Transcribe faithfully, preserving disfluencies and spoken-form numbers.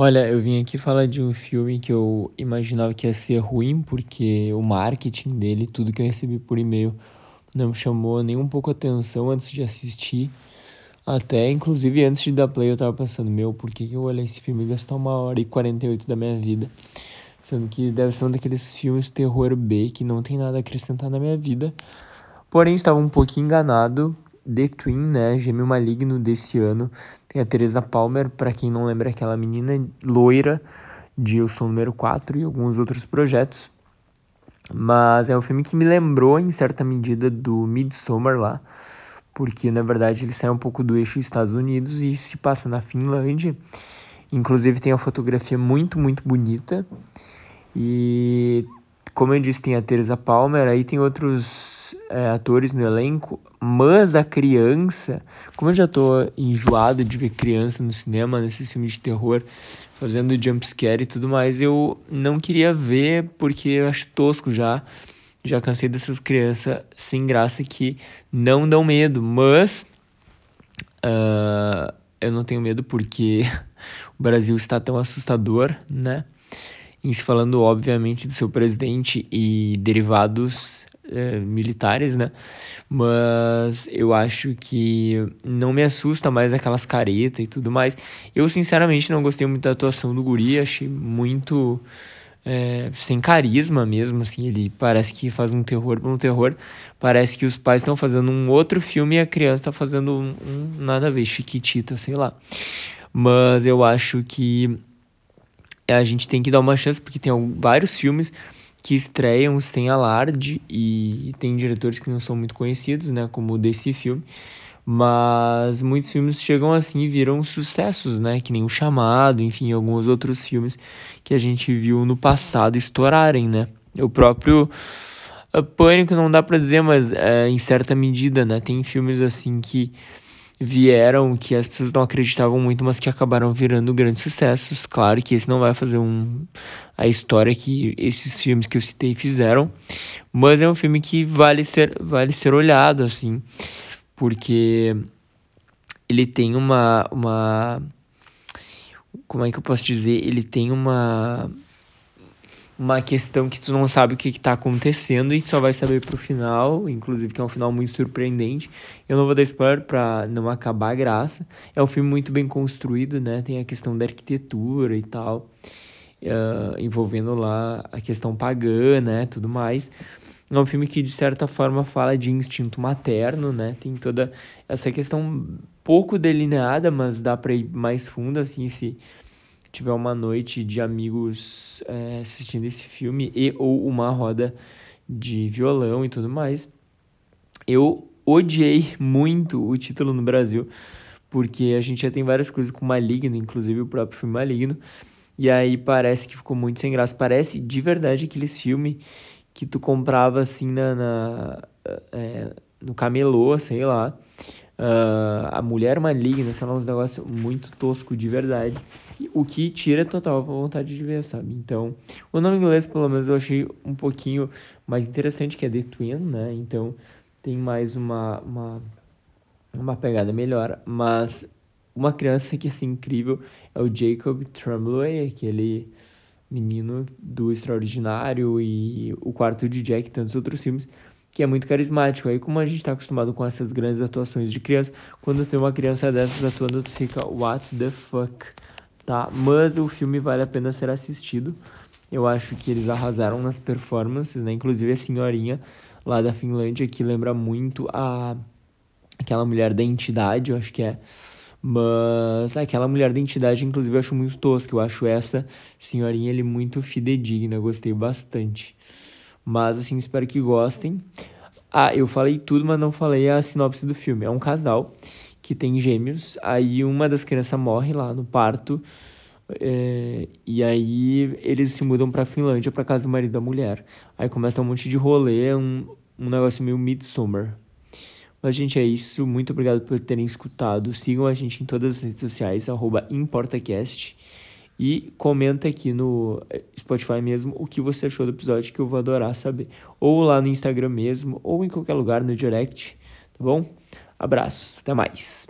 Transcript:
Olha, eu vim aqui falar de um filme que eu imaginava que ia ser ruim, porque o marketing dele, tudo que eu recebi por e-mail, não chamou nem um pouco a atenção antes de assistir. Até, inclusive, antes de dar play, eu tava pensando, meu, por que que eu olhei esse filme e gastar uma hora e quarenta e oito da minha vida? Sendo que deve ser um daqueles filmes terror B que não tem nada a acrescentar na minha vida. Porém, estava um pouquinho enganado. The Twin, né, Gêmeo Maligno desse ano. Tem a Teresa Palmer, pra quem não lembra, aquela menina loira de Eu Sou o Número quatro e alguns outros projetos. Mas é um filme que me lembrou, em certa medida, do Midsommar lá. Porque, na verdade, ele sai um pouco do eixo Estados Unidos e se passa na Finlândia. Inclusive, tem uma fotografia muito, muito bonita. E, como eu disse, tem a Teresa Palmer, aí tem outros é, atores no elenco. Mas a criança, como eu já tô enjoado de ver criança no cinema, nesse filme de terror, fazendo jumpscare e tudo mais, eu não queria ver porque eu acho tosco já. Já cansei dessas crianças sem graça que não dão medo, mas uh, eu não tenho medo porque o Brasil está tão assustador, né? E se falando, obviamente, do seu presidente e derivados eh, militares, né? Mas eu acho que não me assusta mais aquelas caretas e tudo mais. Eu, sinceramente, não gostei muito da atuação do guri. Achei muito eh, sem carisma mesmo, assim. Ele parece que faz um terror por um terror. Parece que os pais estão fazendo um outro filme e a criança está fazendo um, um nada a ver, Chiquitita, sei lá. Mas eu acho que a gente tem que dar uma chance, porque tem vários filmes que estreiam sem alarde e tem diretores que não são muito conhecidos, né, como desse filme, mas muitos filmes chegam assim e viram sucessos, né, que nem O Chamado, enfim, alguns outros filmes que a gente viu no passado estourarem, né. O próprio Pânico não dá pra dizer, mas é, em certa medida, né, tem filmes assim que vieram, que as pessoas não acreditavam muito, mas que acabaram virando grandes sucessos. Claro que esse não vai fazer um, a história que esses filmes que eu citei fizeram, mas é um filme que vale ser, vale ser olhado, assim, porque ele tem uma, uma... Como é que eu posso dizer? Ele tem uma... Uma questão que tu não sabe o que que tá acontecendo e tu só vai saber pro final, inclusive que é um final muito surpreendente. Eu não vou dar spoiler pra não acabar a graça. É um filme muito bem construído, né? Tem a questão da arquitetura e tal, uh, envolvendo lá a questão pagã, né? Tudo mais. É um filme que, de certa forma, fala de instinto materno, né? Tem toda essa questão pouco delineada, mas dá pra ir mais fundo, assim, se tiver uma noite de amigos é, assistindo esse filme e ou uma roda de violão e tudo mais. Eu odiei muito o título no Brasil, porque a gente já tem várias coisas com Maligno, inclusive o próprio filme Maligno, e aí parece que ficou muito sem graça. Parece de verdade aqueles filmes que tu comprava assim na, na, é, no camelô, sei lá, uh, a Mulher Maligna, sei lá, uns negócios muito tosco de verdade. O que tira total a vontade de ver, sabe? Então, o nome inglês, pelo menos, eu achei um pouquinho mais interessante, que é The Twin, né? Então, tem mais uma, uma, uma pegada melhor. Mas uma criança que, assim, incrível é o Jacob Tremblay, aquele menino do Extraordinário e O Quarto de Jack e tantos outros filmes, que é muito carismático. Aí, como a gente tá acostumado com essas grandes atuações de criança, quando tem uma criança dessas atuando, tu fica, what the fuck? Tá, mas o filme vale a pena ser assistido. Eu acho que eles arrasaram nas performances, né? Inclusive a senhorinha lá da Finlândia, que lembra muito a aquela mulher da Entidade, eu acho que é. Mas aquela mulher da Entidade, inclusive, eu acho muito tosca. Eu acho essa senhorinha ele muito fidedigna, eu gostei bastante. Mas, assim, espero que gostem. Ah, eu falei tudo, mas não falei a sinopse do filme. É um casal que tem gêmeos, aí uma das crianças morre lá no parto, é, e aí eles se mudam pra Finlândia, pra casa do marido da mulher. Aí começa um monte de rolê, um, um negócio meio Midsommar. Mas, gente, é isso. Muito obrigado por terem escutado. Sigam a gente em todas as redes sociais, arroba ImportaCast, e comenta aqui no Spotify mesmo o que você achou do episódio, que eu vou adorar saber. Ou lá no Instagram mesmo, ou em qualquer lugar, no direct, tá bom? Abraço, até mais.